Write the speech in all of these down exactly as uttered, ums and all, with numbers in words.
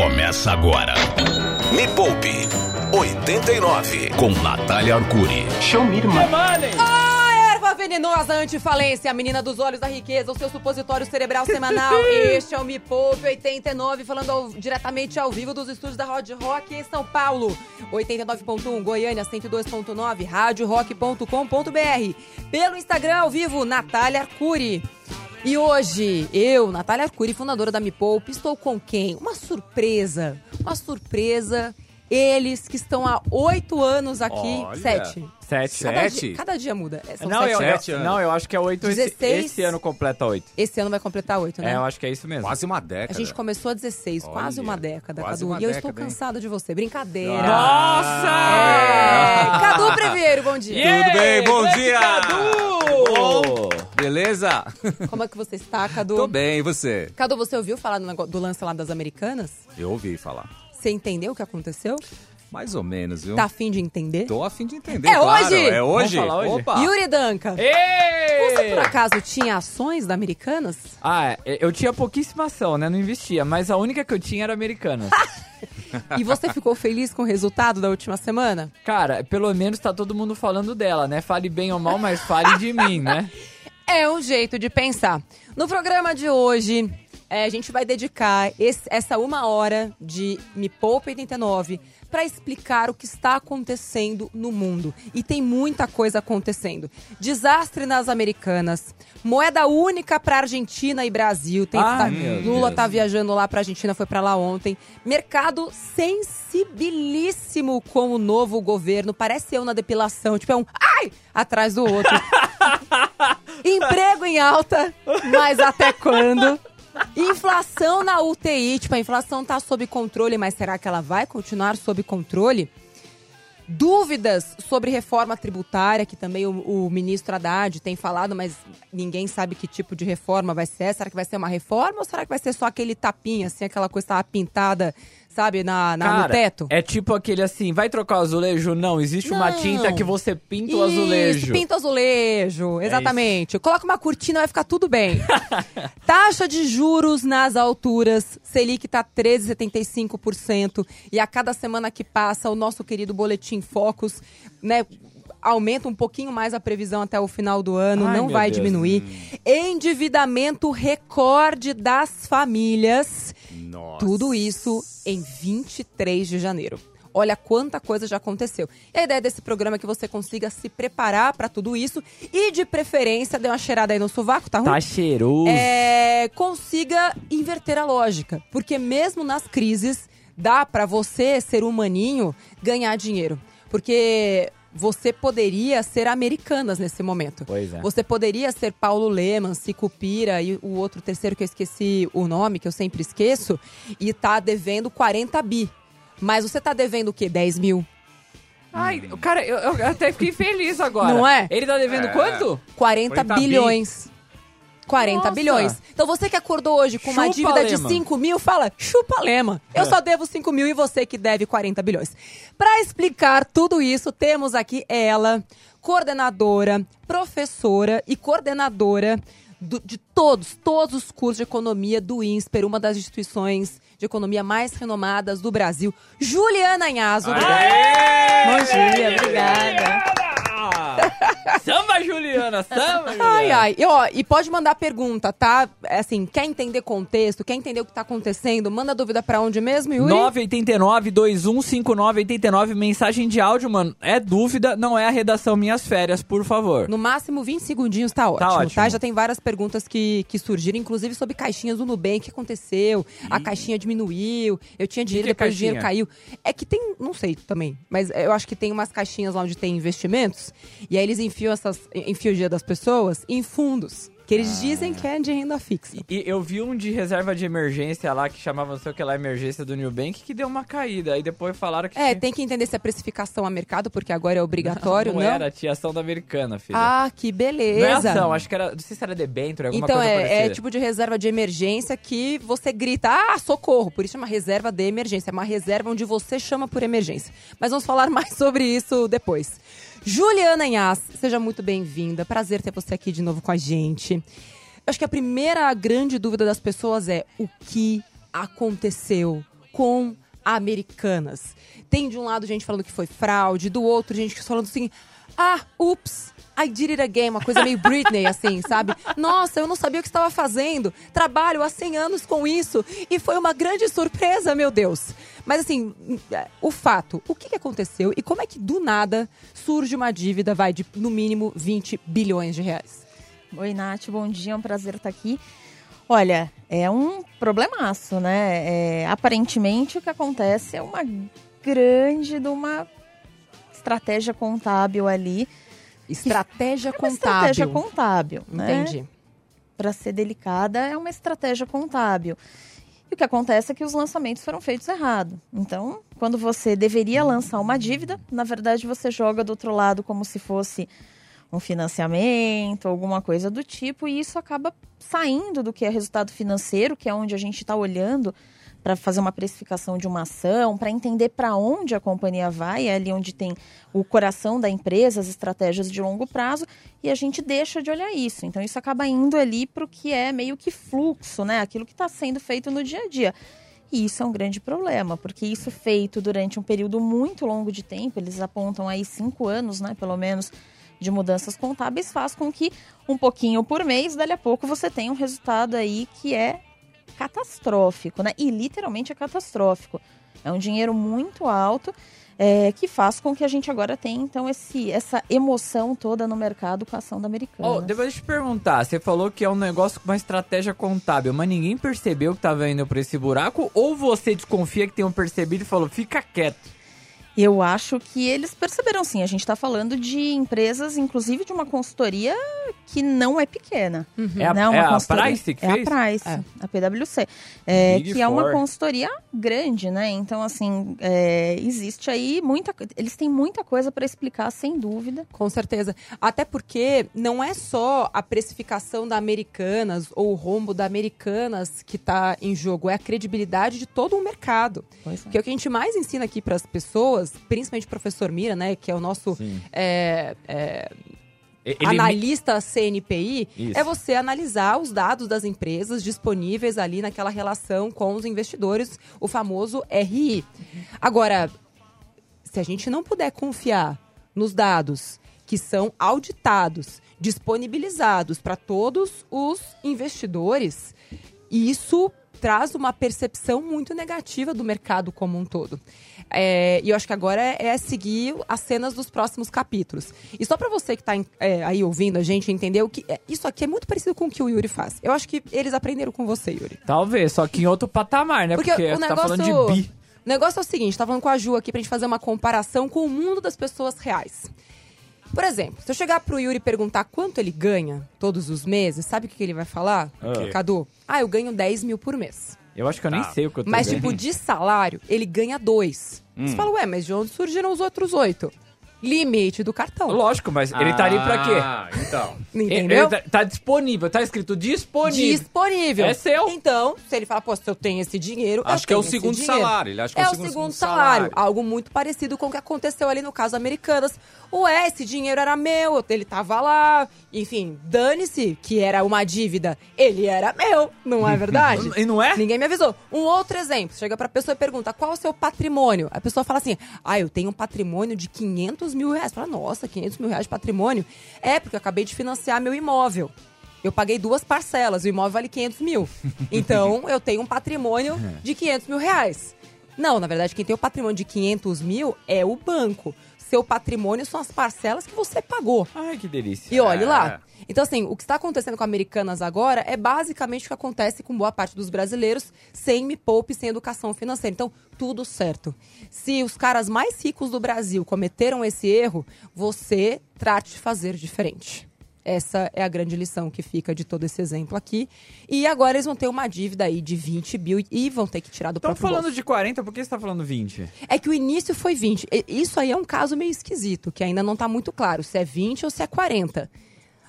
Começa agora. Me Poupe oitenta e nove com Natália Arcuri. Show me the money. Ah, erva venenosa, antifalência, a menina dos olhos da riqueza, o seu supositório cerebral semanal. Este é o Me Poupe oitenta e nove, falando ao, diretamente ao vivo dos estúdios da Hot Rock em São Paulo. oitenta e nove ponto um, Goiânia, cento e dois ponto nove, rádio rock ponto com ponto b r. Pelo Instagram ao vivo, Natália Arcuri. E hoje, eu, Natália Arcuri, fundadora da Me Poupe, estou com quem? Uma surpresa, uma surpresa. Eles que estão há oito anos aqui. Olha. Sete. Sete. Cada, sete? Dia, cada dia muda. São não, sete, eu, sete anos. Não, eu acho que é oito. dezesseis, esse, esse ano completa oito. Esse ano vai completar oito, né? É, eu acho que é isso mesmo. Quase uma década. A gente começou há dezesseis, olha, quase uma década, quase Cadu. Uma e eu década, estou cansada de você. Brincadeira. Nossa! É. Cadu Preveiro, bom dia. Yeah, tudo bem, bom dia. Cadu! Bom. Beleza? Como é que você está, Cadu? Tô bem, e você? Cadu, você ouviu falar do, do lance lá das Americanas? Eu ouvi falar. Você entendeu o que aconteceu? Mais ou menos, viu? Tá a fim de entender? Tô a fim de entender, é claro. Hoje? É hoje? Vamos falar hoje? Opa. Yuridanka, você por acaso tinha ações da Americanas? Ah, eu tinha pouquíssima ação, né? Não investia, mas a única que eu tinha era Americanas. E você ficou feliz com o resultado da última semana? Cara, pelo menos tá todo mundo falando dela, né? Fale bem ou mal, mas fale de mim, né? É um jeito de pensar. No programa de hoje... É, a gente vai dedicar esse, essa uma hora de Me Poupe oitenta e nove para explicar o que está acontecendo no mundo. E tem muita coisa acontecendo. Desastre nas Americanas, moeda única para Argentina e Brasil. Tem, ah, tá, Lula tá viajando lá para Argentina, foi para lá ontem. Mercado sensibilíssimo com o novo governo. Parece eu na depilação, tipo é um ai atrás do outro. Emprego em alta, mas até quando? Inflação na U T I, tipo, a inflação tá sob controle, mas será que ela vai continuar sob controle? Dúvidas sobre reforma tributária, que também o, o ministro Haddad tem falado, mas ninguém sabe que tipo de reforma vai ser. Será que vai ser uma reforma ou será que vai ser só aquele tapinha, assim, aquela coisa que tava pintada, sabe, na, na, cara, no teto? É tipo aquele assim, vai trocar o azulejo? Não, existe não. Uma tinta que você pinta isso, o azulejo. Pinta o azulejo, exatamente. É, coloca uma cortina, vai ficar tudo bem. Taxa de juros nas alturas, Selic tá treze vírgula setenta e cinco por cento. E a cada semana que passa, o nosso querido Boletim Focus, né, aumenta um pouquinho mais a previsão até o final do ano, ai, não vai Deus. diminuir. Hum. Endividamento recorde das famílias. Nossa. Tudo isso em vinte e três de janeiro. Olha quanta coisa já aconteceu. E a ideia desse programa é que você consiga se preparar pra tudo isso e, de preferência, dê uma cheirada aí no sovaco, tá ruim? Tá cheiroso. É, consiga inverter a lógica, porque mesmo nas crises, dá pra você, ser humaninho, ganhar dinheiro. Porque... você poderia ser Americanas nesse momento. Pois é. Você poderia ser Paulo Lemann, Sicupira e o outro terceiro que eu esqueci o nome, que eu sempre esqueço, e tá devendo quarenta bi. Mas você tá devendo o quê? dez mil. Ai, cara, eu, eu até fiquei feliz agora. Não é? Ele tá devendo é. quanto? quarenta bilhões. quarenta Nossa. Bilhões. Então você que acordou hoje com uma chupa dívida Lema. de cinco mil, fala, chupa Lema. Eu só devo cinco mil e você que deve quarenta bilhões. Para explicar tudo isso, temos aqui ela, coordenadora, professora e coordenadora do, de todos, todos os cursos de economia do INSPER, uma das instituições de economia mais renomadas do Brasil, Juliana Inhasz. Bom dia, obrigada. Samba, Juliana! Samba, Juliana! Ai, ai. E, ó, e pode mandar pergunta, tá? Assim, quer entender contexto? Quer entender o que tá acontecendo? Manda dúvida pra onde mesmo, Yuri? nove oito nove, dois um cinco nove oito nove. Mensagem de áudio, mano. É dúvida, não é a redação Minhas Férias, por favor. No máximo vinte segundinhos, tá ótimo, tá? Ótimo. Tá? Já tem várias perguntas que, que surgiram, inclusive sobre caixinhas do Nubank. O que aconteceu? Ih. A caixinha diminuiu. Eu tinha dinheiro, que que depois caixinha? O dinheiro caiu. É que tem, não sei também, mas eu acho que tem umas caixinhas lá onde tem investimentos. E aí eles enfiam essas, enfiam o dinheiro das pessoas em fundos, que eles ah. dizem que é de renda fixa. E eu vi um de reserva de emergência lá, que chamava não sei o que lá, emergência do Nubank, que deu uma caída. Aí depois falaram que... É, tinha... tem que entender se é precificação a mercado, porque agora é obrigatório, não? Não era, tinha ação da Americana, filha. Ah, que beleza. Não é ação, acho que era, não sei se era debênture, alguma então, coisa é, parecida. Então é tipo de reserva de emergência que você grita, ah, socorro, por isso é uma reserva de emergência, é uma reserva onde você chama por emergência. Mas vamos falar mais sobre isso depois. Juliana Inhasz, seja muito bem-vinda. Prazer ter você aqui de novo com a gente. Eu acho que a primeira grande dúvida das pessoas é o que aconteceu? com a Americanas. Tem de um lado gente falando que foi fraude, do outro gente falando assim, ah, ups, I did it again, uma coisa meio Britney, assim, sabe? Nossa, eu não sabia o que estava fazendo, trabalho há cem anos com isso e foi uma grande surpresa, meu Deus. Mas assim, o fato, o que aconteceu e como é que do nada surge uma dívida, vai de no mínimo vinte bilhões de reais? Oi, Nath, bom dia, é um prazer estar aqui. Olha, é um problemaço, né? É, aparentemente, o que acontece é uma grande de uma estratégia contábil ali. Estratégia é uma contábil. Estratégia contábil, né? Entendi. Para ser delicada, é uma estratégia contábil. E o que acontece é que os lançamentos foram feitos errado. Então, quando você deveria lançar uma dívida, na verdade, você joga do outro lado como se fosse um financiamento, alguma coisa do tipo, e isso acaba saindo do que é resultado financeiro, que é onde a gente está olhando para fazer uma precificação de uma ação, para entender para onde a companhia vai, é ali onde tem o coração da empresa, as estratégias de longo prazo, e a gente deixa de olhar isso. Então, isso acaba indo ali para o que é meio que fluxo, né? Aquilo que está sendo feito no dia a dia. E isso é um grande problema, porque isso feito durante um período muito longo de tempo, eles apontam aí cinco anos, né, pelo menos, de mudanças contábeis, faz com que um pouquinho por mês, dali a pouco, você tenha um resultado aí que é catastrófico, né? E literalmente é catastrófico. É um dinheiro muito alto, é, que faz com que a gente agora tenha, então, esse, essa emoção toda no mercado com a ação da Americanas. Oh, depois de te perguntar, você falou que é um negócio com uma estratégia contábil, mas ninguém percebeu que estava indo para esse buraco? Ou você desconfia que tenham percebido e falou, fica quieto? Eu acho que eles perceberam sim, a gente está falando de empresas, inclusive de uma consultoria que não é pequena. Uhum. É, a, não, é, uma a Price que é fez? A Price, é. A PwC, é, que é uma consultoria grande, né? Então, assim, é, existe aí muita... Eles têm muita coisa para explicar, sem dúvida. Com certeza. Até porque não é só a precificação da Americanas ou o rombo da Americanas que está em jogo, é a credibilidade de todo o mercado. Pois é. Que é o que a gente mais ensina aqui para as pessoas, principalmente o professor Mira, né, que é o nosso é, é, Ele... analista C N P I, isso. É você analisar os dados das empresas disponíveis ali naquela relação com os investidores, o famoso R I. Uhum. Agora, se a gente não puder confiar nos dados que são auditados, disponibilizados para todos os investidores, isso traz uma percepção muito negativa do mercado como um todo. É, e eu acho que agora é, é seguir as cenas dos próximos capítulos. E só para você que está é, aí ouvindo a gente entender, o que, é, isso aqui é muito parecido com o que o Yuri faz. Eu acho que eles aprenderam com você, Yuri. Talvez, só que em outro patamar, né? Porque, Porque você negócio... tá falando de bi. O negócio é o seguinte, estava falando com a Ju aqui para a gente fazer uma comparação com o mundo das pessoas reais. Por exemplo, se eu chegar pro Yuri e perguntar quanto ele ganha todos os meses, sabe o que ele vai falar? Okay. Cadu, ah, eu ganho dez mil por mês. Eu acho que eu nem ah. sei o que eu tô Mas, ganhando. Tipo, de salário, ele ganha dois. Hum. Você fala, ué, mas de onde surgiram os outros oito? Limite do cartão. Lógico, mas ele ah, tá ali pra quê? Ah, então. Entendeu? Ele tá, tá disponível, tá escrito disponível. Disponível. É seu. Então, se ele fala, pô, se eu tenho esse dinheiro, acho que é o segundo salário. Ele acha que é o segundo, segundo salário. salário. Algo muito parecido com o que aconteceu ali no caso Americanas. Ué, esse dinheiro era meu, ele tava lá. Enfim, dane-se que era uma dívida. Ele era meu, não é verdade? E não é? Ninguém me avisou. Um outro exemplo. Chega pra pessoa e pergunta, qual é o seu patrimônio? A pessoa fala assim, ah, eu tenho um patrimônio de quinhentos mil reais. Fala, nossa, quinhentos mil reais de patrimônio? É, porque eu acabei de financiar meu imóvel. Eu paguei duas parcelas, o imóvel vale quinhentos mil. Então, eu tenho um patrimônio de quinhentos mil reais. Não, na verdade, quem tem o patrimônio de quinhentos mil é o banco. Seu patrimônio são as parcelas que você pagou. Ai, que delícia. E olha lá. Então, assim, o que está acontecendo com Americanas agora é basicamente o que acontece com boa parte dos brasileiros sem Me Poupe, sem educação financeira. Então, tudo certo. Se os caras mais ricos do Brasil cometeram esse erro, você trate de fazer diferente. Essa é a grande lição que fica de todo esse exemplo aqui. E agora eles vão ter uma dívida aí de vinte bilhões e vão ter que tirar do próprio bolso. Estão falando de quarenta, por que você está falando vinte? É que o início foi vinte. Isso aí é um caso meio esquisito, que ainda não está muito claro se é vinte ou se é quarenta.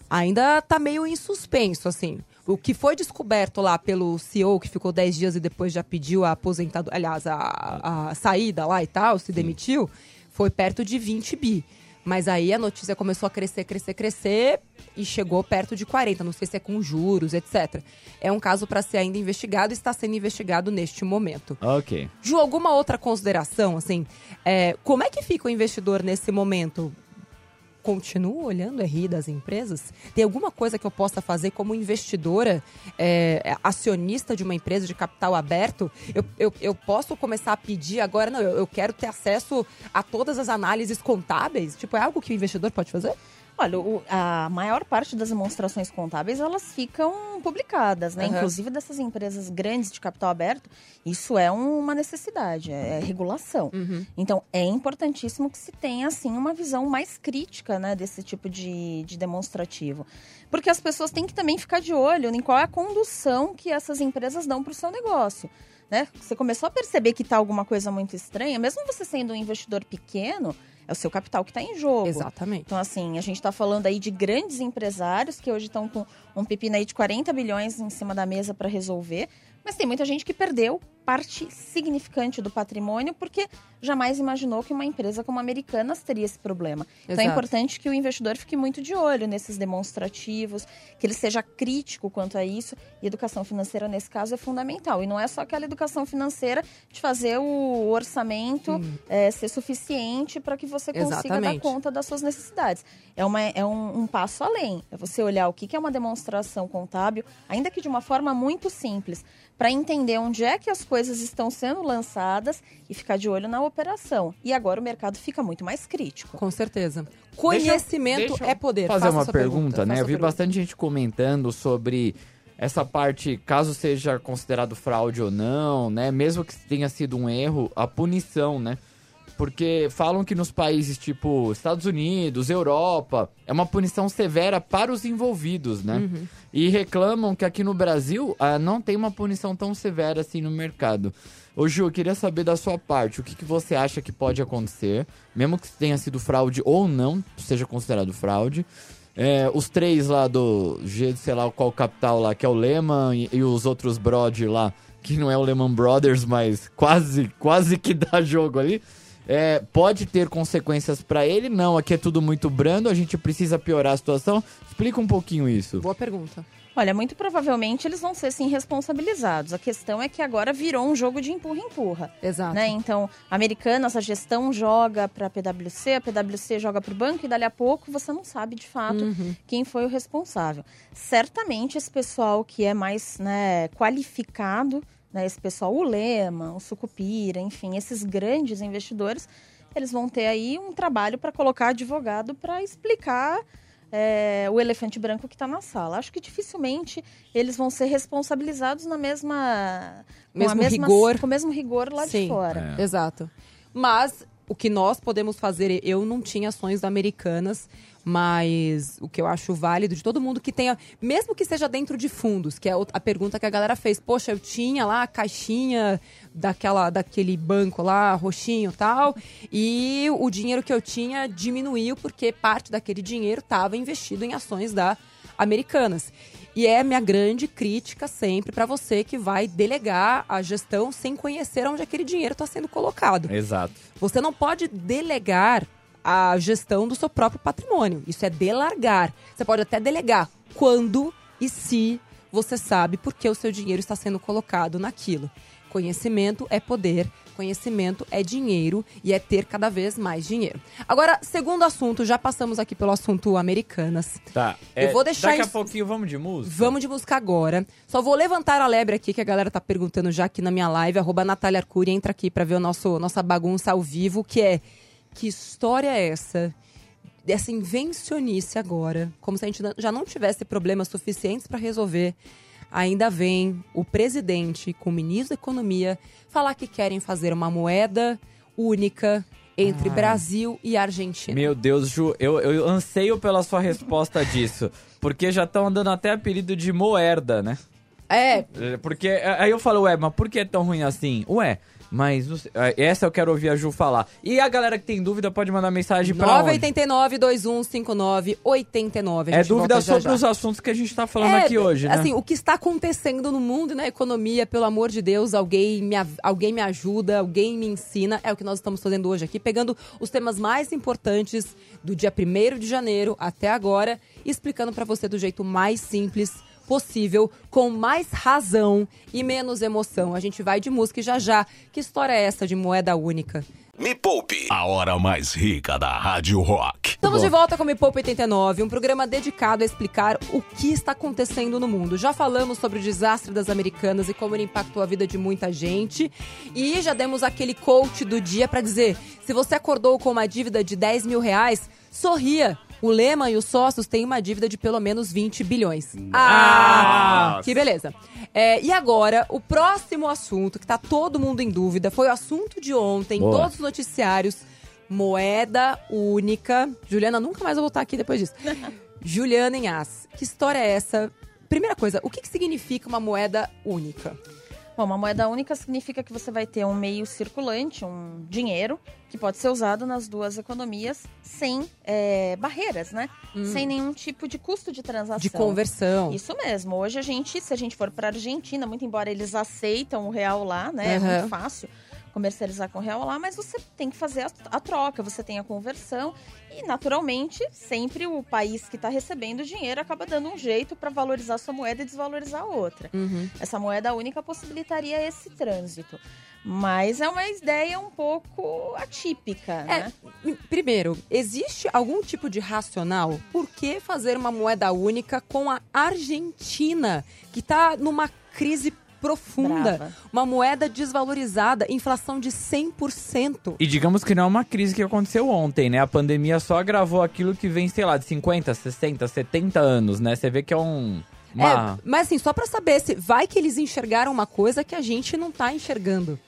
Ainda está meio em suspenso, assim. O que foi descoberto lá pelo C E O, que ficou dez dias e depois já pediu a aposentadoria, aliás, a, a saída lá e tal, se demitiu, foi perto de vinte bi. Mas aí a notícia começou a crescer, crescer, crescer e chegou perto de quarenta, não sei se é com juros, etcétera. É um caso para ser ainda investigado e está sendo investigado neste momento. Ok. Ju, alguma outra consideração, assim, é, como é que fica o investidor nesse momento? Continuo olhando R I das empresas? Tem alguma coisa que eu possa fazer como investidora, é, acionista de uma empresa de capital aberto? Eu, eu, eu posso começar a pedir agora, não, eu, eu quero ter acesso a todas as análises contábeis? Tipo, é algo que o investidor pode fazer? Olha, o, a maior parte das demonstrações contábeis, elas ficam publicadas, né? Uhum. Inclusive dessas empresas grandes de capital aberto, isso é um, uma necessidade, é, é regulação. Uhum. Então, é importantíssimo que se tenha, assim, uma visão mais crítica, né, desse tipo de, de demonstrativo. Porque as pessoas têm que também ficar de olho em qual é a condução que essas empresas dão para o seu negócio, né? Você começou a perceber que está alguma coisa muito estranha, mesmo você sendo um investidor pequeno, é o seu capital que está em jogo. Exatamente. Então, assim, a gente está falando aí de grandes empresários que hoje estão com um pepino aí de quarenta bilhões em cima da mesa para resolver. Mas tem muita gente que perdeu parte significante do patrimônio porque jamais imaginou que uma empresa como a Americanas teria esse problema. Exato. Então, é importante que o investidor fique muito de olho nesses demonstrativos, que ele seja crítico quanto a isso. E educação financeira, nesse caso, é fundamental. E não é só aquela educação financeira de fazer o orçamento hum. é, ser suficiente para que você consiga Exatamente. Dar conta das suas necessidades. É, uma, é um, um passo além. É você olhar o que, que é uma demonstração contábil, ainda que de uma forma muito simples, para entender onde é que as coisas estão sendo lançadas e ficar de olho na operação. E agora o mercado fica muito mais crítico. Com certeza. Conhecimento deixa eu, deixa eu é poder. Fazer Faça uma pergunta, pergunta, né? Faça eu vi pergunta. Bastante gente comentando sobre essa parte, caso seja considerado fraude ou não, né? Mesmo que tenha sido um erro, a punição, né? Porque falam que nos países tipo Estados Unidos, Europa, é uma punição severa para os envolvidos, né? Uhum. E reclamam que aqui no Brasil ah, não tem uma punição tão severa assim no mercado. Ô Ju, eu queria saber da sua parte, o que, que você acha que pode acontecer, mesmo que tenha sido fraude ou não, seja considerado fraude. É, os três lá do, sei lá qual capital lá, que é o Lemann e, e os outros Brody lá, que não é o Lehman Brothers, mas quase, quase que dá jogo ali. É, pode ter consequências pra ele? Não, aqui é tudo muito brando, a gente precisa piorar a situação. Explica um pouquinho isso. Boa pergunta. Olha, muito provavelmente eles vão ser, sim, responsabilizados. A questão é que agora virou um jogo de empurra-empurra. Exato. Né? Então, Americanas, a gestão joga pra PwC, a PwC joga pro banco e dali a pouco você não sabe, de fato, uhum. quem foi o responsável. Certamente esse pessoal que é mais, né, qualificado, né, esse pessoal, o Lemann, o Sicupira, enfim, esses grandes investidores, eles vão ter aí um trabalho para colocar advogado para explicar é, o elefante branco que está na sala. Acho que dificilmente eles vão ser responsabilizados na mesma, com mesmo a mesma, rigor. Com o mesmo rigor lá Sim, de fora. É. Exato. Mas o que nós podemos fazer, eu não tinha ações da Americanas, mas o que eu acho válido de todo mundo que tenha, mesmo que seja dentro de fundos, que é a pergunta que a galera fez. Poxa, eu tinha lá a caixinha daquela, daquele banco lá, roxinho e tal, e o dinheiro que eu tinha diminuiu porque parte daquele dinheiro estava investido em ações da Americanas. E é minha grande crítica sempre para você que vai delegar a gestão sem conhecer onde aquele dinheiro está sendo colocado. Exato. Você não pode delegar a gestão do seu próprio patrimônio. Isso é delargar. Você pode até delegar quando e se você sabe por que o seu dinheiro está sendo colocado naquilo. Conhecimento é poder, conhecimento é dinheiro e é ter cada vez mais dinheiro. Agora, segundo assunto, já passamos aqui pelo assunto Americanas. Tá. É, eu vou deixar daqui a pouquinho vamos de música? Vamos de música agora. Só vou levantar a lebre aqui, que a galera tá perguntando já aqui na minha live. Arroba Natália Arcuri, entra aqui pra ver a nossa bagunça ao vivo, que é... Que história é essa? Dessa invencionice agora. Como se a gente já não tivesse problemas suficientes para resolver. Ainda vem o presidente com o ministro da Economia falar que querem fazer uma moeda única entre ah. Brasil e Argentina. Meu Deus, Ju, eu, eu anseio pela sua resposta disso. Porque já estão dando até apelido de moerda, né? É. Porque aí eu falo, ué, mas por que é tão ruim assim? Ué, mas essa eu quero ouvir a Ju falar. E a galera que tem dúvida pode mandar mensagem pra onde? nove oito nove, dois um cinco nove, oito nove. É dúvida sobre já já. os assuntos que a gente tá falando é, aqui hoje, né? Assim, o que está acontecendo no mundo, na economia, pelo amor de Deus, alguém me, alguém me ajuda, alguém me ensina. É o que nós estamos fazendo hoje aqui, pegando os temas mais importantes do dia primeiro de janeiro até agora, explicando pra você do jeito mais simples possível, com mais razão e menos emoção. A gente vai de música e já já. Que história é essa de moeda única? Me Poupe, a hora mais rica da Rádio Rock. Estamos de volta com Me Poupe oitenta e nove, um programa dedicado a explicar o que está acontecendo no mundo. Já falamos sobre o desastre das Americanas e como ele impactou a vida de muita gente. E já demos aquele coach do dia para dizer, se você acordou com uma dívida de dez mil reais, sorria. O Lemann e os sócios têm uma dívida de pelo menos vinte bilhões. Nossa. Ah! Que beleza. É, e agora, o próximo assunto, que tá todo mundo em dúvida, foi o assunto de ontem, Boa. todos os noticiários, moeda única. Juliana, nunca mais vou voltar aqui depois disso. Juliana Inhasz, que história é essa? Primeira coisa, o que, que significa uma moeda única? Bom, uma moeda única significa que você vai ter um meio circulante, um dinheiro, que pode ser usado nas duas economias sem é, barreiras, né? Hum. Sem nenhum tipo de custo de transação. De conversão. Isso mesmo. Hoje a gente, se a gente for para a Argentina, muito embora eles aceitam o real lá, né? Uhum. É muito fácil comercializar com o real lá, mas você tem que fazer a, a troca, você tem a conversão e, naturalmente, sempre o país que está recebendo o dinheiro acaba dando um jeito para valorizar a sua moeda e desvalorizar a outra. Uhum. Essa moeda única possibilitaria esse trânsito. Mas é uma ideia um pouco atípica, né? É, primeiro, existe algum tipo de racional? Por que fazer uma moeda única com a Argentina, que está numa crise profunda, Brava. uma moeda desvalorizada, inflação de cem por cento. E digamos que não é uma crise que aconteceu ontem, né? A pandemia só agravou aquilo que vem, sei lá, de cinquenta, sessenta, setenta anos, né? Você vê que é um... Uma... É, mas assim, só pra saber, se vai que eles enxergaram uma coisa que a gente não tá enxergando.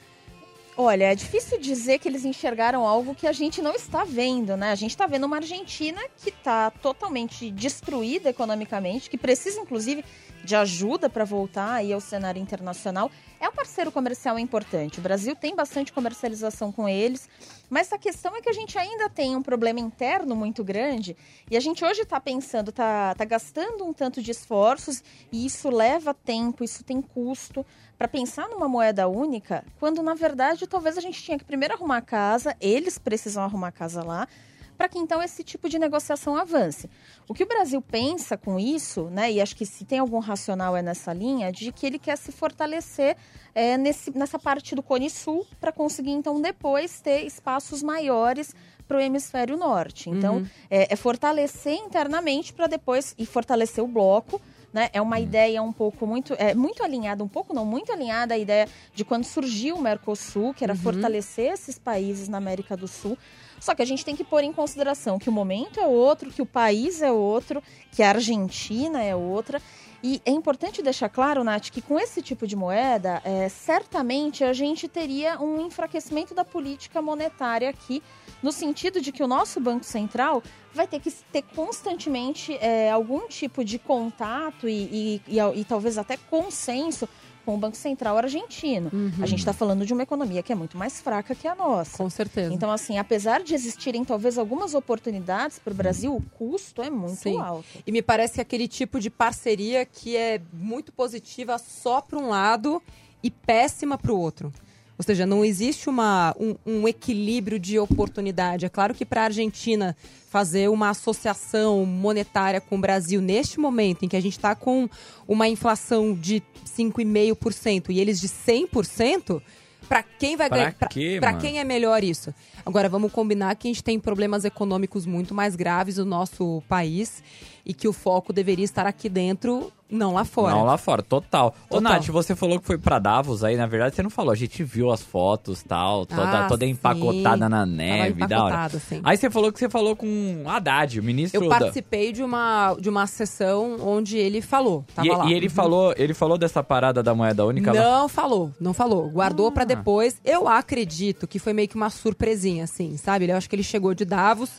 Olha, é difícil dizer que eles enxergaram algo que a gente não está vendo, né? A gente está vendo uma Argentina que está totalmente destruída economicamente, que precisa, inclusive, de ajuda para voltar aí ao cenário internacional. É um parceiro comercial importante. O Brasil tem bastante comercialização com eles, mas a questão é que a gente ainda tem um problema interno muito grande e a gente hoje está pensando, está tá gastando um tanto de esforços e isso leva tempo, isso tem custo para pensar numa moeda única, quando, na verdade, talvez a gente tinha que primeiro arrumar a casa, eles precisam arrumar a casa lá, para que então esse tipo de negociação avance. O que o Brasil pensa com isso, né, e acho que se tem algum racional é nessa linha, de que ele quer se fortalecer é, nesse, nessa parte do Cone Sul para conseguir então depois ter espaços maiores para o hemisfério norte. Então, uhum. é, é fortalecer internamente para depois, e fortalecer o bloco, né? É uma ideia um pouco muito... É muito alinhada, um pouco não, muito alinhada à ideia de quando surgiu o Mercosul, que era uhum. fortalecer esses países na América do Sul. Só que a gente tem que pôr em consideração que o momento é outro, que o país é outro, que a Argentina é outra. E é importante deixar claro, Nath, que com esse tipo de moeda, é, certamente a gente teria um enfraquecimento da política monetária aqui, no sentido de que o nosso Banco Central vai ter que ter constantemente é, algum tipo de contato e, e, e, e talvez até consenso com o Banco Central argentino. Uhum. A gente está falando de uma economia que é muito mais fraca que a nossa. Com certeza. Então, assim, apesar de existirem talvez algumas oportunidades para o Brasil, o custo é muito Sim. alto. E me parece que aquele tipo de parceria que é muito positiva só para um lado e péssima para o outro. Ou seja, não existe uma, um, um equilíbrio de oportunidade. É claro que para a Argentina fazer uma associação monetária com o Brasil neste momento em que a gente está com uma inflação de cinco vírgula cinco por cento e eles de cem por cento, para quem vai ganhar? Para quem é melhor isso? Agora, vamos combinar que a gente tem problemas econômicos muito mais graves no nosso país e que o foco deveria estar aqui dentro, não lá fora. Não lá fora, total. total. Ô, Nath, você falou que foi pra Davos aí, na verdade, você não falou. A gente viu as fotos e tal, toda, ah, toda empacotada na neve. Da hora. Sim. Aí você falou que você falou com Haddad, o ministro... Eu participei da... de, uma, de uma sessão onde ele falou, tava e, lá. E ele, uhum. falou, ele falou dessa parada da moeda única? Não lá? falou, não falou. Guardou ah. pra depois. Eu acredito que foi meio que uma surpresinha, assim, sabe? Eu acho que ele chegou de Davos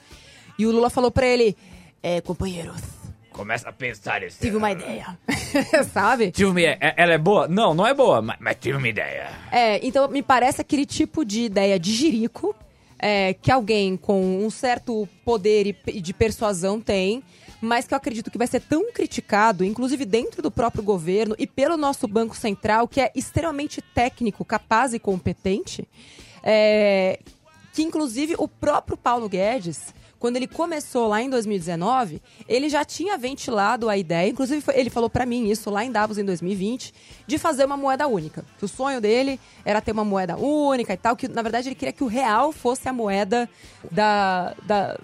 e o Lula falou pra ele, é, companheiros, começa a pensar esse... Tive uma ideia, sabe? Tive uma ideia. Ela é boa? Não, não é boa, mas, mas tive uma ideia. É, então me parece aquele tipo de ideia de jirico é, que alguém com um certo poder e de persuasão tem, mas que eu acredito que vai ser tão criticado, inclusive dentro do próprio governo e pelo nosso Banco Central, que é extremamente técnico, capaz e competente, é, que inclusive o próprio Paulo Guedes... Quando ele começou lá em dois mil e dezenove, ele já tinha ventilado a ideia, inclusive ele falou para mim isso lá em Davos em dois mil e vinte, de fazer uma moeda única. Que o sonho dele era ter uma moeda única e tal, que na verdade ele queria que o real fosse a moeda da, da,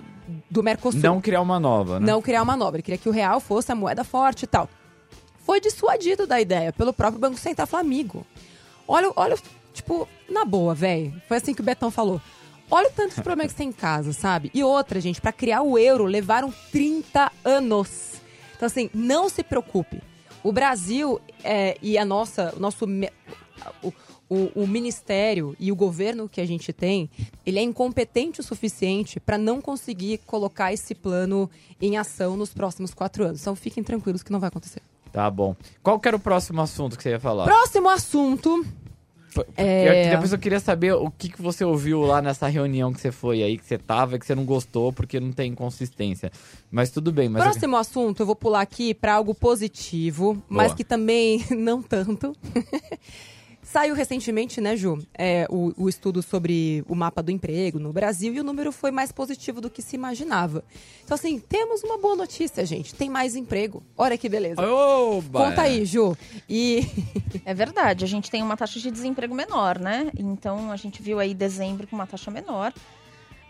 do Mercosul. Não criar uma nova, né? Não criar uma nova, ele queria que o real fosse a moeda forte e tal. Foi dissuadido da ideia pelo próprio Banco Central, falou, amigo, olha, olha, tipo, na boa, velho, foi assim que o Betão falou. Olha o tanto de problema que você tem em casa, sabe? E outra, gente, para criar o euro levaram trinta anos. Então, assim, não se preocupe. O Brasil é, e a nossa, o nosso o, o, o ministério e o governo que a gente tem, ele é incompetente o suficiente para não conseguir colocar esse plano em ação nos próximos quatro anos. Então, fiquem tranquilos que não vai acontecer. Tá bom. Qual que era o próximo assunto que você ia falar? Próximo assunto... É... Eu, depois eu queria saber o que, que você ouviu lá nessa reunião que você foi aí, que você tava, que você não gostou, porque não tem consistência. Mas tudo bem. Mas próximo eu... assunto, eu vou pular aqui para algo positivo, boa, mas que também não tanto. Saiu recentemente, né, Ju, é, o, o estudo sobre o mapa do emprego no Brasil e o número foi mais positivo do que se imaginava. Então, assim, temos uma boa notícia, gente. Tem mais emprego. Olha que beleza. Oba! Conta aí, Ju. E... é verdade. A gente tem uma taxa de desemprego menor, né? Então, a gente viu aí dezembro com uma taxa menor.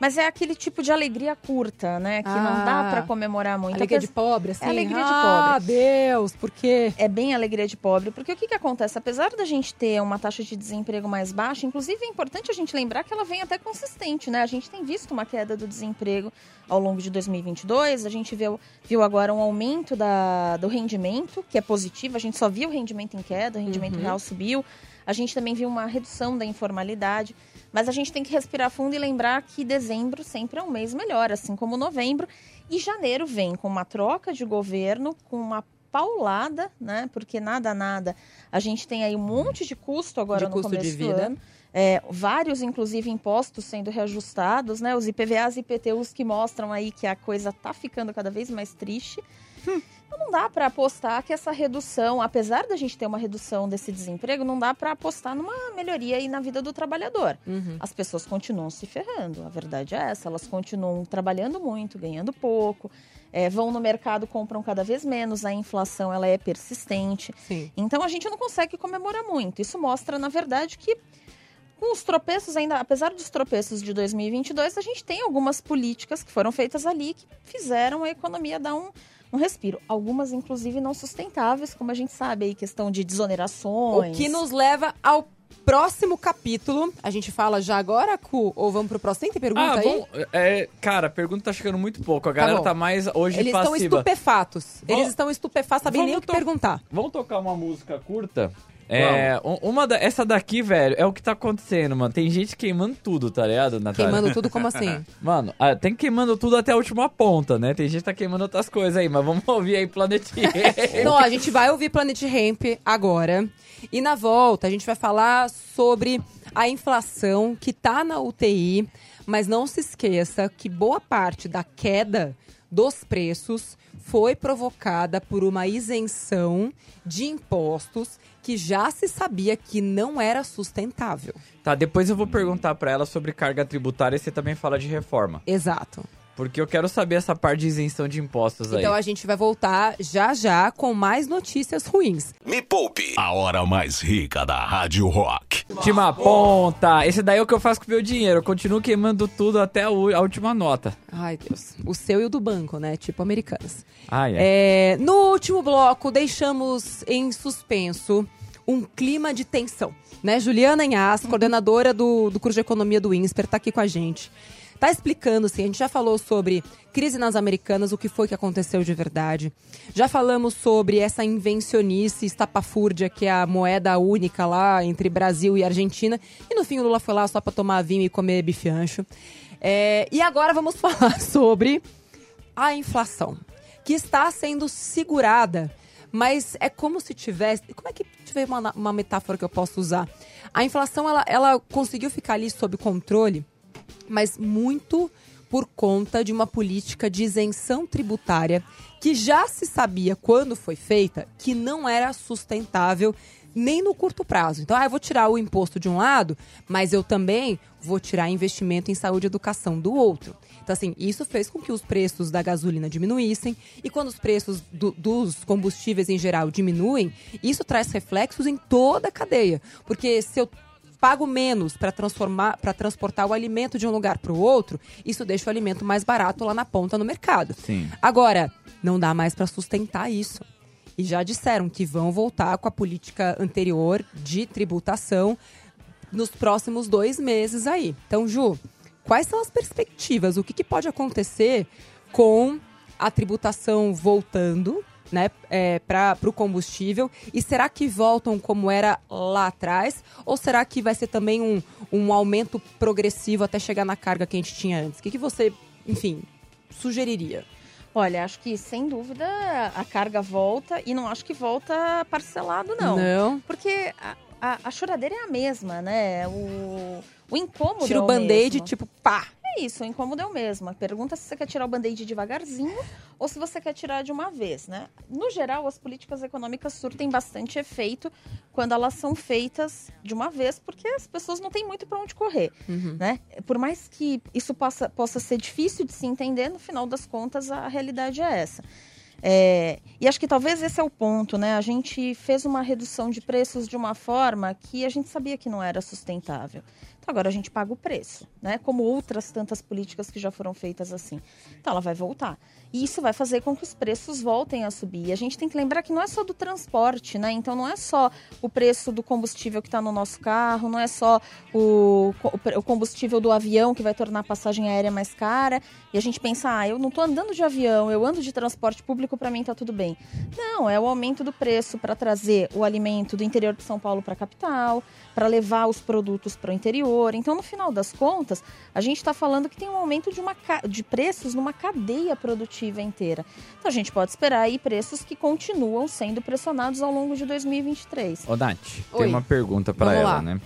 Mas é aquele tipo de alegria curta, né? Que ah, não dá pra comemorar muito. Alegria de pobre, assim? É alegria de pobre. Ah, Deus, por quê? É bem alegria de pobre, porque o que que acontece? Apesar da gente ter uma taxa de desemprego mais baixa, inclusive é importante a gente lembrar que ela vem até consistente, né? A gente tem visto uma queda do desemprego ao longo de dois mil e vinte e dois, a gente viu, viu agora um aumento da, do rendimento, que é positivo, a gente só viu o rendimento em queda, o rendimento uhum. real subiu. A gente também viu uma redução da informalidade, mas a gente tem que respirar fundo e lembrar que dezembro sempre é um mês melhor, assim como novembro. E janeiro vem com uma troca de governo, com uma paulada, né? Porque nada, nada. A gente tem aí um monte de custo agora no começo do ano. É, vários, inclusive, impostos sendo reajustados, né? Os I P V As e I P T Us que mostram aí que a coisa tá ficando cada vez mais triste. Hum. Então, não dá para apostar que essa redução, apesar da gente ter uma redução desse desemprego, não dá para apostar numa melhoria aí na vida do trabalhador. Uhum. As pessoas continuam se ferrando, a verdade é essa. Elas continuam trabalhando muito, ganhando pouco, é, vão no mercado, compram cada vez menos, a inflação ela é persistente. Sim. Então, a gente não consegue comemorar muito. Isso mostra, na verdade, que... com os tropeços ainda, apesar dos tropeços de dois mil e vinte e dois, a gente tem algumas políticas que foram feitas ali que fizeram a economia dar um, um respiro. Algumas, inclusive, não sustentáveis, como a gente sabe, aí questão de desonerações. O que nos leva ao próximo capítulo. A gente fala já agora, Cu, ou vamos pro próximo? Tem pergunta ah, aí? Bom, é, cara, a pergunta tá chegando muito pouco. A galera tá, tá mais hoje eles passiva. Eles estão estupefatos. Vão... Eles estão estupefatos, sabem nem o que to... perguntar. Vamos tocar uma música curta? É, uma da, essa daqui, velho, é o que tá acontecendo, mano. Tem gente queimando tudo, tá ligado, Natália? Queimando tudo como assim? Mano, tem queimando tudo até a última ponta, né? Tem gente que tá queimando outras coisas aí, mas vamos ouvir aí Planet Hemp. Não, a gente vai ouvir Planet Hemp agora. E na volta a gente vai falar sobre a inflação que tá na U T I, mas não se esqueça que boa parte da queda dos preços foi provocada por uma isenção de impostos que já se sabia que não era sustentável. Tá, depois eu vou perguntar pra ela sobre carga tributária e você também fala de reforma. Exato. Porque eu quero saber essa parte de isenção de impostos aí. Então a gente vai voltar já já com mais notícias ruins. Me poupe! A hora mais rica da Rádio Rock. Última ponta! Esse daí é o que eu faço com o meu dinheiro. Eu continuo queimando tudo até a última nota. Ai, Deus. O seu e o do banco, né? Tipo Americanas. Ah, é. É, no último bloco, deixamos em suspenso... um clima de tensão, né? Juliana Inhasz, coordenadora do, do curso de economia do INSPER, tá aqui com a gente. Tá explicando, assim, a gente já falou sobre crise nas Americanas, o que foi que aconteceu de verdade. Já falamos sobre essa invencionice estapafúrdia, que é a moeda única lá entre Brasil e Argentina. E no fim o Lula foi lá só pra tomar vinho e comer bife ancho. É, e agora vamos falar sobre a inflação. que está sendo segurada. Mas é como se tivesse... Como é que tiver uma, uma metáfora que eu posso usar? A inflação, ela, ela conseguiu ficar ali sob controle, mas muito por conta de uma política de isenção tributária que já se sabia, quando foi feita, que não era sustentável nem no curto prazo. Então, ah, eu vou tirar o imposto de um lado, mas eu também vou tirar investimento em saúde e educação do outro. Então, assim, isso fez com que os preços da gasolina diminuíssem, e quando os preços do, dos combustíveis em geral diminuem, isso traz reflexos em toda a cadeia. Porque se eu pago menos para transformar, para transportar o alimento de um lugar para o outro, isso deixa o alimento mais barato lá na ponta no mercado. Sim. Agora, não dá mais para sustentar isso. E já disseram que vão voltar com a política anterior de tributação nos próximos dois meses aí. Então, Ju, quais são as perspectivas? O que, que pode acontecer com a tributação voltando, né, é, para o combustível? E será que voltam como era lá atrás? Ou será que vai ser também um, um aumento progressivo até chegar na carga que a gente tinha antes? O que, que você, enfim, sugeriria? Olha, acho que, sem dúvida, a carga volta, e não acho que volta parcelado, não. Não. Porque a, a, a choradeira é a mesma, né? O, o incômodo Tira é o, o band-aid, tipo, pá! É isso, o incômodo é o mesmo. A pergunta é se você quer tirar o band-aid devagarzinho ou se você quer tirar de uma vez, né? No geral, as políticas econômicas surtem bastante efeito quando elas são feitas de uma vez, porque as pessoas não têm muito para onde correr, uhum. né? Por mais que isso possa, possa ser difícil de se entender, no final das contas, a realidade é essa. É, e acho que talvez esse é o ponto, né? A gente fez uma redução de preços de uma forma que a gente sabia que não era sustentável. Então agora a gente paga o preço, né? Como outras tantas políticas que já foram feitas assim. Então ela vai voltar. E isso vai fazer com que os preços voltem a subir. E a gente tem que lembrar que não é só do transporte, né? Então não é só o preço do combustível que está no nosso carro, não é só o, o combustível do avião que vai tornar a passagem aérea mais cara. E a gente pensa, ah, eu não estou andando de avião, eu ando de transporte público, para mim tá tudo bem. Não, é o aumento do preço para trazer o alimento do interior de São Paulo para a capital, para levar os produtos para o interior. Então, no final das contas, a gente está falando que tem um aumento de, uma, de preços numa cadeia produtiva inteira. Então, a gente pode esperar aí preços que continuam sendo pressionados ao longo de dois mil e vinte e três. Ô, Nath, Oi. tem uma pergunta para ela, lá. né?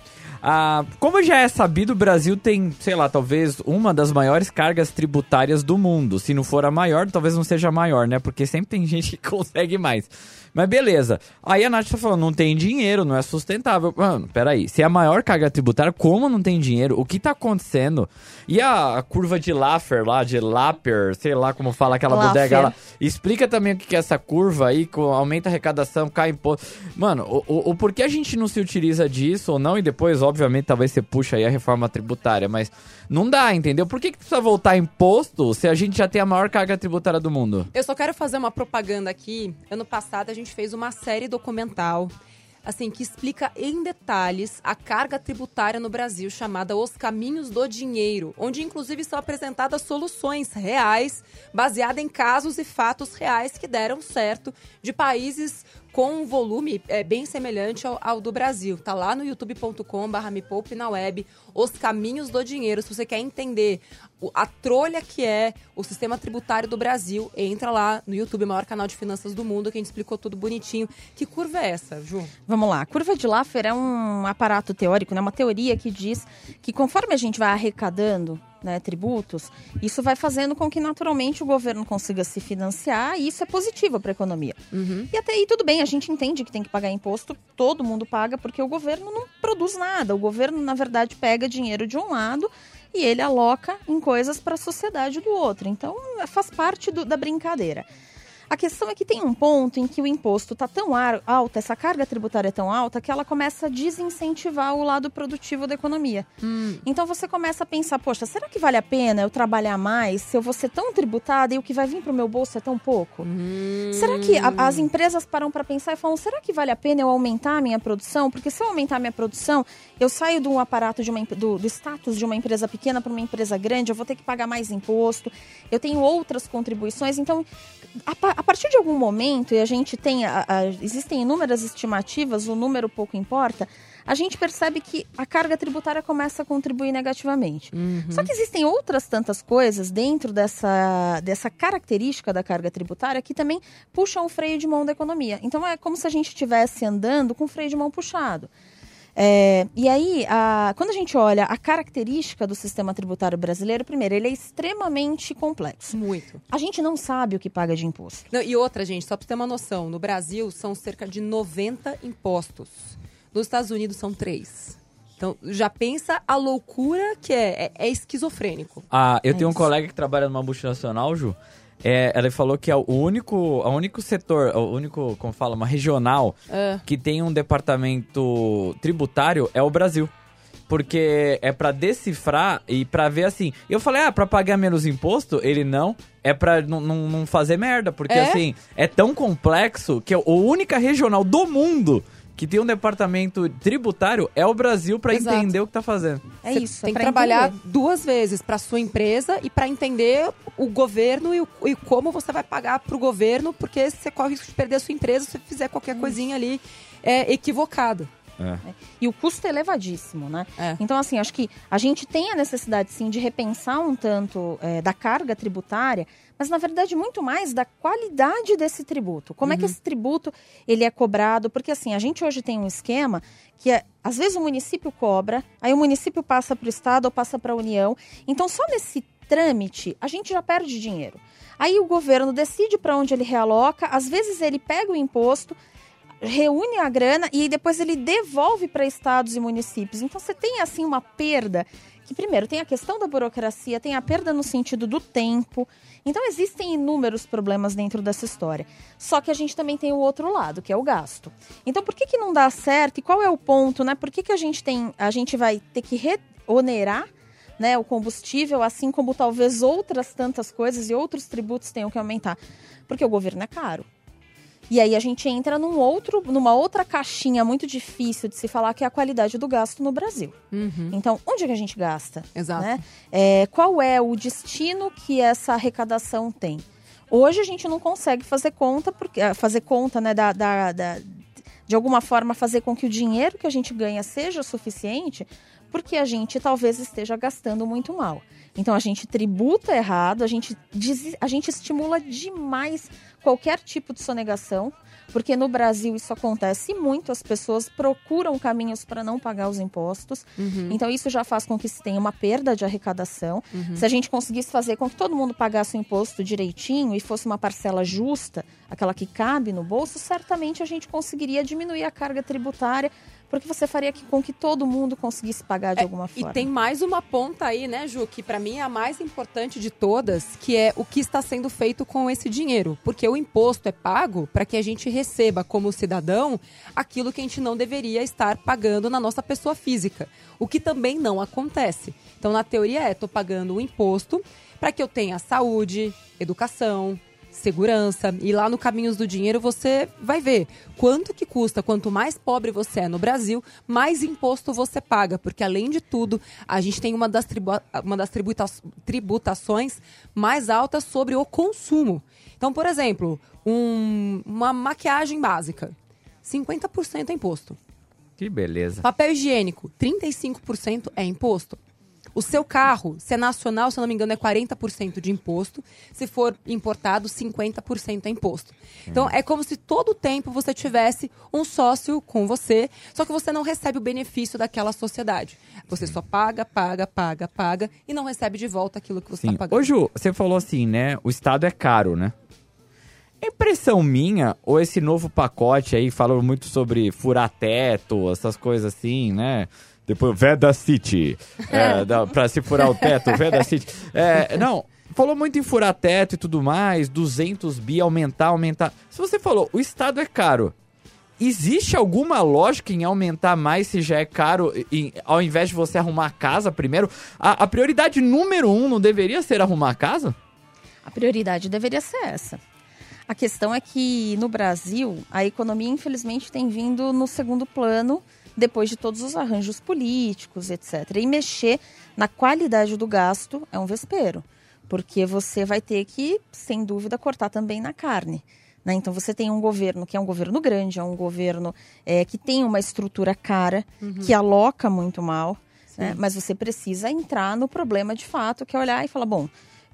Ah, como já é sabido, o Brasil tem, sei lá, talvez uma das maiores cargas tributárias do mundo. Se não for a maior, talvez não seja a maior, né? Porque sempre tem gente que consegue mais. Mas beleza. Aí a Nath tá falando, não tem dinheiro, não é sustentável. Mano, peraí. Se é a maior carga tributária, como não tem dinheiro? O que tá acontecendo? E a, a curva de Laffer lá, de Laffer, sei lá como fala aquela Laffer. bodega lá. Explica também o que é essa curva aí, com, aumenta a arrecadação, cai imposto. Mano, o, o, o porquê a gente não se utiliza disso ou não, e depois, ó, obviamente, talvez você puxa aí a reforma tributária, mas não dá, entendeu? Por que que precisa voltar imposto se a gente já tem a maior carga tributária do mundo? Eu só quero fazer uma propaganda aqui. Ano passado, a gente fez uma série documental, assim, que explica em detalhes a carga tributária no Brasil, chamada Os Caminhos do Dinheiro, onde, inclusive, são apresentadas soluções reais, baseadas em casos e fatos reais que deram certo de países com um volume é, bem semelhante ao, ao do Brasil. Tá lá no youtube ponto com ponto br, me poupe na web, Os Caminhos do Dinheiro. Se você quer entender a trolha que é o sistema tributário do Brasil, entra lá no YouTube, maior canal de finanças do mundo, que a gente explicou tudo bonitinho. Que curva é essa, Ju? Vamos lá. A curva de Laffer é um aparato teórico, né? Uma teoria que diz que conforme a gente vai arrecadando, né, tributos, isso vai fazendo com que naturalmente o governo consiga se financiar, e isso é positivo para a economia. Uhum. E até aí tudo bem, a gente entende que tem que pagar imposto, todo mundo paga, porque o governo não produz nada. O governo, na verdade, pega dinheiro de um lado e ele aloca em coisas para a sociedade do outro. Então, faz parte do, da brincadeira. A questão é que tem um ponto em que o imposto está tão alto, essa carga tributária é tão alta, que ela começa a desincentivar o lado produtivo da economia. Hum. Então você começa a pensar, poxa, será que vale a pena eu trabalhar mais se eu vou ser tão tributada e o que vai vir para o meu bolso é tão pouco? Hum. Será que a, as empresas param para pensar e falam, será que vale a pena eu aumentar a minha produção? Porque se eu aumentar a minha produção, eu saio do aparato, de uma, do, do status de uma empresa pequena para uma empresa grande, eu vou ter que pagar mais imposto, eu tenho outras contribuições, então... A, a A partir de algum momento, e a gente tem, a, a, existem inúmeras estimativas, o número pouco importa, a gente percebe que a carga tributária começa a contribuir negativamente. Uhum. Só que existem outras tantas coisas dentro dessa, dessa característica da carga tributária que também puxam o freio de mão da economia. Então é como se a gente estivesse andando com o freio de mão puxado. É, e aí, a, quando a gente olha a característica do sistema tributário brasileiro, primeiro, ele é extremamente complexo. Muito. A gente não sabe o que paga de imposto. Não, e outra, gente, só para ter uma noção, no Brasil são cerca de noventa impostos. Nos Estados Unidos são três. Então, já pensa a loucura que é, é, é esquizofrênico. Ah, eu é tenho isso. um colega que trabalha numa multinacional, Ju, É, ela falou que é o único, o único setor, o único, como fala, uma regional uh. que tem um departamento tributário é o Brasil. Porque é pra decifrar e pra ver assim. Eu falei, ah, pra pagar menos imposto? Ele não. É pra n- n- não fazer merda. Porque é? assim, é tão complexo que é a única regional do mundo que tem um departamento tributário é o Brasil pra Exato. entender o que tá fazendo. É Cê isso. Tem que trabalhar entender. duas vezes pra sua empresa e pra entender o governo e, o, e como você vai pagar pro governo, porque você corre o risco de perder a sua empresa se fizer qualquer hum. coisinha ali é, equivocada. É. E o custo é elevadíssimo, né? É. Então, assim, acho que a gente tem a necessidade, sim, de repensar um tanto é, da carga tributária, mas, na verdade, muito mais da qualidade desse tributo. Como uhum. é que esse tributo, ele é cobrado? Porque, assim, a gente hoje tem um esquema que, é, às vezes, o município cobra, aí o município passa para o Estado ou passa para a União. Então, só nesse trâmite, a gente já perde dinheiro. Aí o governo decide para onde ele realoca, às vezes ele pega o imposto, reúne a grana e depois ele devolve para estados e municípios. Então você tem, assim, uma perda que, primeiro, tem a questão da burocracia, tem a perda no sentido do tempo. Então existem inúmeros problemas dentro dessa história. Só que a gente também tem o outro lado, que é o gasto. Então por que que não dá certo e qual é o ponto, né? Por que que a gente tem, a gente vai ter que reonerar, né, o combustível, assim como talvez outras tantas coisas e outros tributos tenham que aumentar? Porque o governo é caro. E aí a gente entra num outro, numa outra caixinha muito difícil de se falar, que é a qualidade do gasto no Brasil. Uhum. Então, onde é que a gente gasta? Exato. Né? É, qual é o destino que essa arrecadação tem? Hoje a gente não consegue fazer conta, porque, fazer conta, né, da, da, da, de alguma forma fazer com que o dinheiro que a gente ganha seja suficiente, porque a gente talvez esteja gastando muito mal. Então, a gente tributa errado, a gente, diz, a gente estimula demais qualquer tipo de sonegação, porque no Brasil isso acontece muito, as pessoas procuram caminhos para não pagar os impostos. Uhum. Então, isso já faz com que se tenha uma perda de arrecadação. Uhum. Se a gente conseguisse fazer com que todo mundo pagasse o imposto direitinho e fosse uma parcela justa, aquela que cabe no bolso, certamente a gente conseguiria diminuir a carga tributária, porque você faria com que todo mundo conseguisse pagar de é, alguma forma. E tem mais uma ponta aí, né, Ju, que para mim é a mais importante de todas, que é o que está sendo feito com esse dinheiro. Porque o imposto é pago para que a gente receba, como cidadão, aquilo que a gente não deveria estar pagando na nossa pessoa física. O que também não acontece. Então, na teoria, é, estou pagando o imposto para que eu tenha saúde, educação, segurança, e lá no Caminhos do Dinheiro você vai ver quanto que custa. Quanto mais pobre você é no Brasil, mais imposto você paga, porque além de tudo, a gente tem uma das, tribu- uma das tributa- tributações mais altas sobre o consumo. Então, por exemplo, um, uma maquiagem básica, cinquenta por cento é imposto. Que beleza. Papel higiênico, trinta e cinco por cento é imposto. O seu carro, se é nacional, se eu não me engano, é quarenta por cento de imposto. Se for importado, cinquenta por cento é imposto. Então, é como se todo o tempo você tivesse um sócio com você, só que você não recebe o benefício daquela sociedade. Você só paga, paga, paga, paga e não recebe de volta aquilo que você está pagando. Ô, Ju, você falou assim, né? O Estado é caro, né? Impressão minha, ou esse novo pacote aí, falou muito sobre furar teto, essas coisas assim, né? Depois, Veda City, é, da, pra se furar o teto, Veda City. É, não, falou muito em furar teto e tudo mais, duzentos bi, aumentar, aumentar. Se você falou, o Estado é caro, existe alguma lógica em aumentar mais se já é caro, em, ao invés de você arrumar a casa primeiro? A, a prioridade número um não deveria ser arrumar a casa? A prioridade deveria ser essa. A questão é que, no Brasil, a economia, infelizmente, tem vindo no segundo plano, depois de todos os arranjos políticos, etcétera. E mexer na qualidade do gasto é um vespeiro, porque você vai ter que, sem dúvida, cortar também na carne. Né? Então, você tem um governo que é um governo grande, é um governo é, que tem uma estrutura cara, uhum. que aloca muito mal, né? Mas você precisa entrar no problema de fato, que é olhar e falar, bom,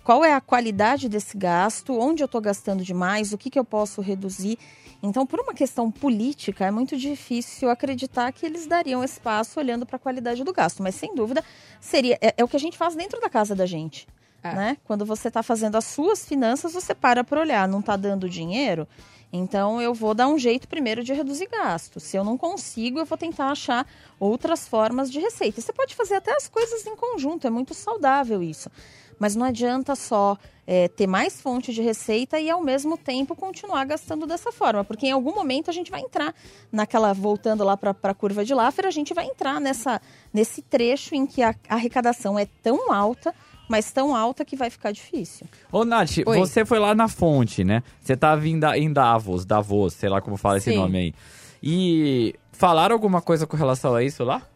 qual é a qualidade desse gasto, onde eu estou gastando demais, o que, que eu posso reduzir. Então, por uma questão política, é muito difícil acreditar que eles dariam espaço olhando para a qualidade do gasto. Mas, sem dúvida, seria, é, é o que a gente faz dentro da casa da gente. É. Né? Quando você está fazendo as suas finanças, você para para olhar, não está dando dinheiro, então eu vou dar um jeito primeiro de reduzir gastos. Se eu não consigo, eu vou tentar achar outras formas de receita. Você pode fazer até as coisas em conjunto, é muito saudável isso. Mas não adianta só é, ter mais fonte de receita e, ao mesmo tempo, continuar gastando dessa forma. Porque, em algum momento, a gente vai entrar naquela, voltando lá para a curva de Laffer, a gente vai entrar nessa, nesse trecho em que a arrecadação é tão alta, mas tão alta que vai ficar difícil. Ô, Nath, Oi. Você foi lá na fonte, né? Você estava em Davos, Davos, sei lá como fala Sim. esse nome aí. E falaram alguma coisa com relação a isso lá?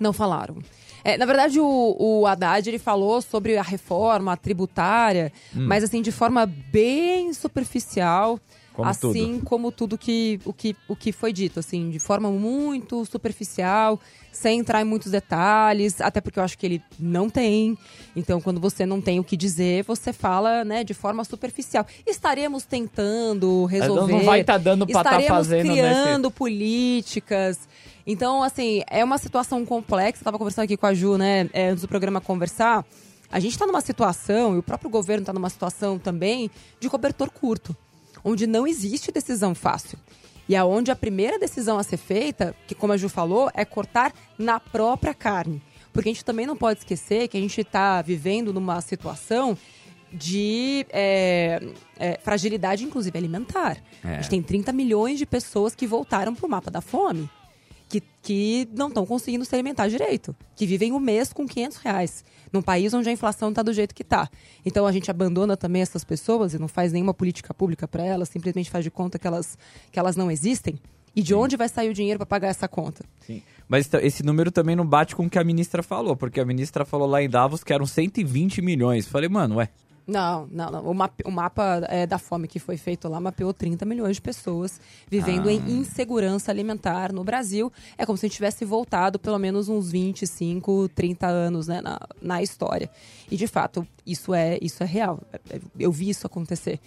Não falaram. É, na verdade, o, o Haddad, ele falou sobre a reforma tributária, hum. mas assim, de forma bem superficial, como assim tudo. como tudo que, o que, o que foi dito, assim, de forma muito superficial, sem entrar em muitos detalhes, até porque eu acho que ele não tem. Então, quando você não tem o que dizer, você fala, né, de forma superficial. Estaremos tentando resolver, não vai tá dando pra estaremos tá fazendo criando nesse... políticas... Então, assim, é uma situação complexa. Eu estava conversando aqui com a Ju, né, antes do programa conversar. A gente está numa situação, e o próprio governo está numa situação também, de cobertor curto, onde não existe decisão fácil. E é onde a primeira decisão a ser feita, que como a Ju falou, é cortar na própria carne. Porque a gente também não pode esquecer que a gente está vivendo numa situação... de é, é, fragilidade, inclusive, alimentar. É. A gente tem trinta milhões de pessoas que voltaram pro mapa da fome, que, que não estão conseguindo se alimentar direito, que vivem um mês com quinhentos reais, num país onde a inflação está do jeito que está. Então, a gente abandona também essas pessoas e não faz nenhuma política pública para elas, simplesmente faz de conta que elas, que elas não existem. E de Sim. onde vai sair o dinheiro para pagar essa conta? Sim. Mas esse número também não bate com o que a ministra falou, porque a ministra falou lá em Davos que eram cento e vinte milhões. Falei, mano, ué... Não, não, não. O, map, o mapa é, da fome que foi feito lá mapeou trinta milhões de pessoas vivendo ah. em insegurança alimentar no Brasil. É como se a gente tivesse voltado pelo menos uns vinte e cinco, trinta anos, né, na, na história. E, de fato, isso é, isso é real. Eu vi isso acontecer.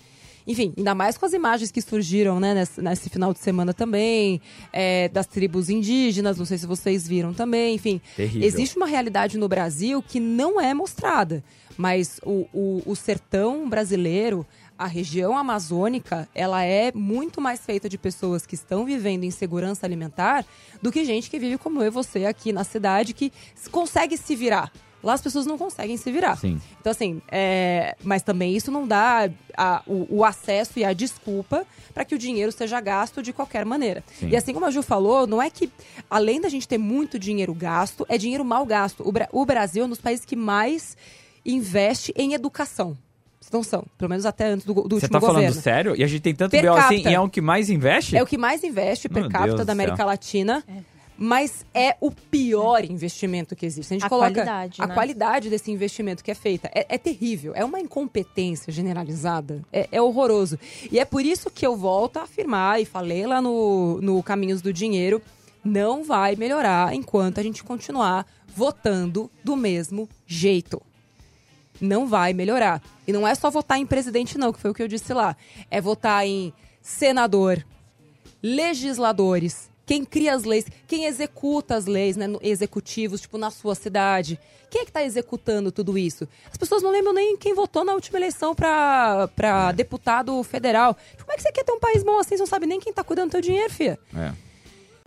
Enfim, ainda mais com as imagens que surgiram, né, nesse, nesse final de semana também, é, das tribos indígenas, não sei se vocês viram também, enfim. Terrível. Existe uma realidade no Brasil que não é mostrada, mas o, o, o sertão brasileiro, a região amazônica, ela é muito mais feita de pessoas que estão vivendo insegurança alimentar do que gente que vive como eu e você aqui na cidade, que consegue se virar. Lá as pessoas não conseguem se virar. Sim. Então, assim, é... mas também isso não dá a, o, o acesso e a desculpa para que o dinheiro seja gasto de qualquer maneira. Sim. E assim como a Ju falou, não é que, além da gente ter muito dinheiro gasto, é dinheiro mal gasto. O, Bra... o Brasil é um dos países que mais investe em educação. Não são, pelo menos até antes do, do último governo. Você tá falando sério? E a gente tem tanto B O assim, e é o que mais investe? É o que mais investe per capita da América Latina. É. Mas é o pior investimento que existe. A gente a coloca qualidade, a né? qualidade desse investimento que é feita. É, é terrível. É uma incompetência generalizada. É, é horroroso. E é por isso que eu volto a afirmar, e falei lá no, no Caminhos do Dinheiro, não vai melhorar enquanto a gente continuar votando do mesmo jeito. Não vai melhorar. E não é só votar em presidente, não, que foi o que eu disse lá. É votar em senador, legisladores... Quem cria as leis, quem executa as leis, né, executivos, tipo, na sua cidade. Quem é que tá executando tudo isso? As pessoas não lembram nem quem votou na última eleição pra, pra deputado federal. Como é que você quer ter um país bom assim? Você não sabe nem quem tá cuidando do teu dinheiro, filha. É.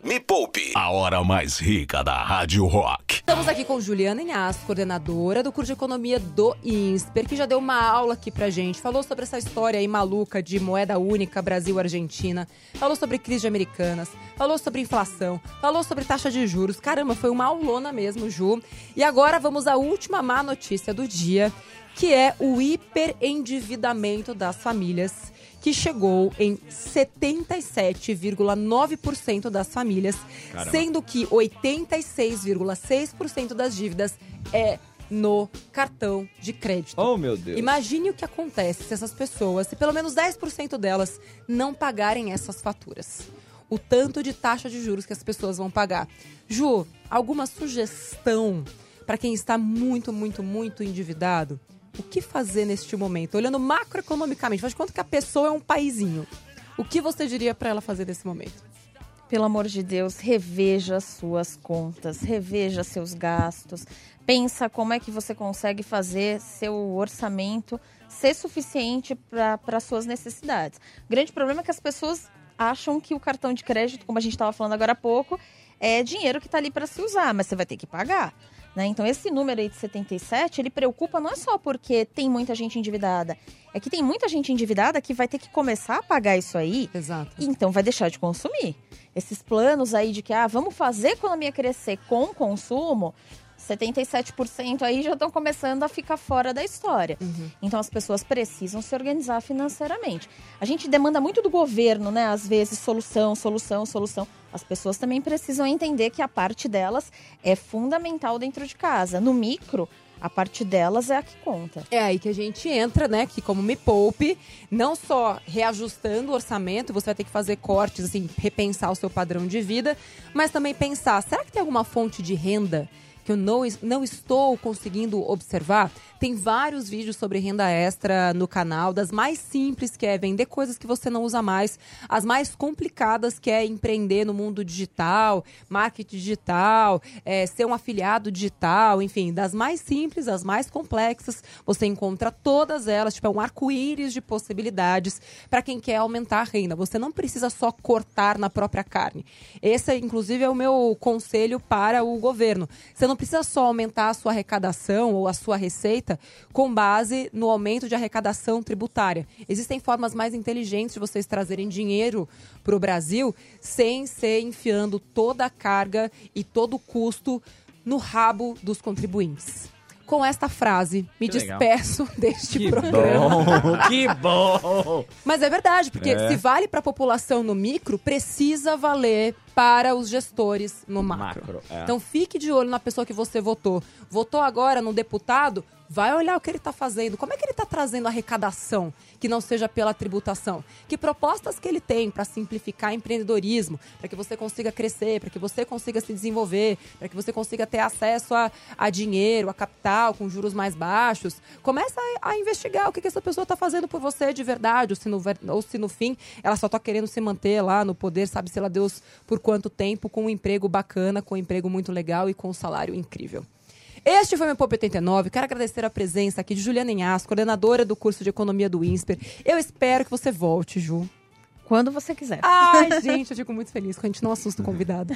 Me poupe, a hora mais rica da Rádio Rock. Estamos aqui com Juliana Inhasz, coordenadora do curso de economia do INSPER, que já deu uma aula aqui pra gente. Falou sobre essa história aí maluca de moeda única Brasil-Argentina. Falou sobre crise de Americanas. Falou sobre inflação. Falou sobre taxa de juros. Caramba, foi uma aulona mesmo, Ju. E agora vamos à última má notícia do dia, que é o hiperendividamento das famílias, que chegou em setenta e sete vírgula nove por cento das famílias, Caramba. Sendo que oitenta e seis vírgula seis por cento das dívidas é no cartão de crédito. Oh, meu Deus! Imagine o que acontece se essas pessoas, se pelo menos dez por cento delas, não pagarem essas faturas. O tanto de taxa de juros que as pessoas vão pagar. Ju, alguma sugestão para quem está muito, muito, muito endividado? O que fazer neste momento? Olhando macroeconomicamente, faz de conta que a pessoa é um paizinho. O que você diria para ela fazer nesse momento? Pelo amor de Deus, reveja as suas contas, reveja seus gastos. Pensa como é que você consegue fazer seu orçamento ser suficiente para as suas necessidades. O grande problema é que as pessoas acham que o cartão de crédito, como a gente estava falando agora há pouco, é dinheiro que está ali para se usar, mas você vai ter que pagar. Né? Então, esse número aí de setenta e sete, ele preocupa não é só porque tem muita gente endividada. É que tem muita gente endividada que vai ter que começar a pagar isso aí. Exato. E então vai deixar de consumir. Esses planos aí de que, ah, vamos fazer a economia crescer com consumo, setenta e sete por cento aí já estão começando a ficar fora da história. Uhum. Então, as pessoas precisam se organizar financeiramente. A gente demanda muito do governo, né? Às vezes, solução, solução, solução. As pessoas também precisam entender que a parte delas é fundamental dentro de casa. No micro, a parte delas é a que conta. É aí que a gente entra, né? Que como Me Poupe, não só reajustando o orçamento, você vai ter que fazer cortes, assim, repensar o seu padrão de vida, mas também pensar, será que tem alguma fonte de renda que eu não, não estou conseguindo observar? Tem vários vídeos sobre renda extra no canal, das mais simples, que é vender coisas que você não usa mais, as mais complicadas, que é empreender no mundo digital, marketing digital, é, ser um afiliado digital, enfim, das mais simples, as mais complexas, você encontra todas elas, tipo, é um arco-íris de possibilidades para quem quer aumentar a renda. Você não precisa só cortar na própria carne. Esse, inclusive, é o meu conselho para o governo. Você não Não precisa só aumentar a sua arrecadação ou a sua receita com base no aumento de arrecadação tributária. Existem formas mais inteligentes de vocês trazerem dinheiro para o Brasil sem ser enfiando toda a carga e todo o custo no rabo dos contribuintes. Com esta frase, me que despeço legal. deste que programa. Bom, que bom! Mas é verdade, porque é. se vale para a população no micro, precisa valer para os gestores no macro. macro é. Então fique de olho na pessoa que você votou. Votou agora no deputado, vai olhar o que ele está fazendo. Como é que ele está trazendo arrecadação que não seja pela tributação? Que propostas que ele tem para simplificar empreendedorismo, para que você consiga crescer, para que você consiga se desenvolver, para que você consiga ter acesso a, a dinheiro, a capital, com juros mais baixos. Começa a, a investigar o que, que essa pessoa está fazendo por você de verdade, ou se, no, ou se no fim ela só está querendo se manter lá no poder, sabe se ela Deus por quanto tempo, com um emprego bacana, com um emprego muito legal e com um salário incrível. Este foi o Me Poupe oitenta e nove. Quero agradecer a presença aqui de Juliana Inhasz, coordenadora do curso de Economia do INSPER. Eu espero que você volte, Ju. Quando você quiser. Ai, gente, eu fico muito feliz que a gente não assusta o convidado.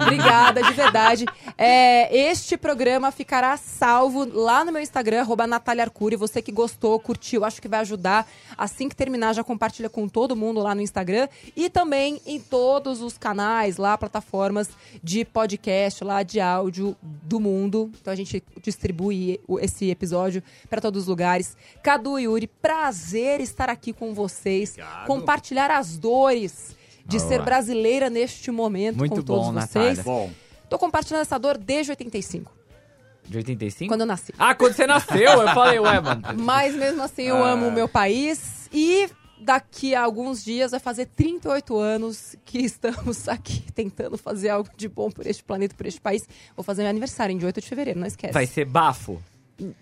Obrigada, de verdade. É, este programa ficará salvo lá no meu Instagram, arroba Natália Arcuri. Você que gostou, curtiu, acho que vai ajudar. Assim que terminar, já compartilha com todo mundo lá no Instagram. E também em todos os canais, lá, plataformas de podcast, lá, de áudio do mundo. Então a gente distribui esse episódio para todos os lugares. Cadu e Yuri, prazer estar aqui com vocês. Obrigado. Compartilhar as dores de Olá. ser brasileira neste momento Muito com todos bom, vocês. Bom. Tô compartilhando essa dor desde oitenta e cinco. De oitenta e cinco? Quando eu nasci. Ah, quando você nasceu! Eu falei, ué, mano. Mas mesmo assim, eu ah. amo o meu país. E daqui a alguns dias vai fazer trinta e oito anos que estamos aqui tentando fazer algo de bom por este planeta, por este país. Vou fazer meu aniversário em dezoito de fevereiro, não esquece. Vai ser bafo?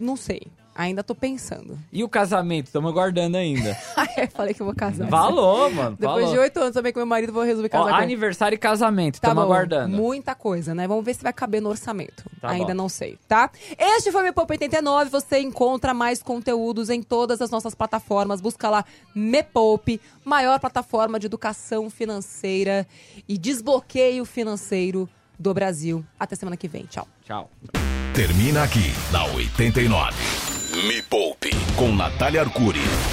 Não sei. Ainda tô pensando. E o casamento? Estamos aguardando ainda. É, falei que eu vou casar. Falou, mano. Depois falou. de oito anos também com meu marido, vou resolver casar. Ó, aniversário e casamento. Estamos tá aguardando. Muita coisa, né? Vamos ver se vai caber no orçamento. Tá ainda bom. não sei, tá? Este foi o Me Poupe oitenta e nove. Você encontra mais conteúdos em todas as nossas plataformas. Busca lá Me Poupe, maior plataforma de educação financeira e desbloqueio financeiro do Brasil. Até semana que vem. Tchau. Tchau. Termina aqui, na oitenta e nove. Me Poupe, com Natália Arcuri.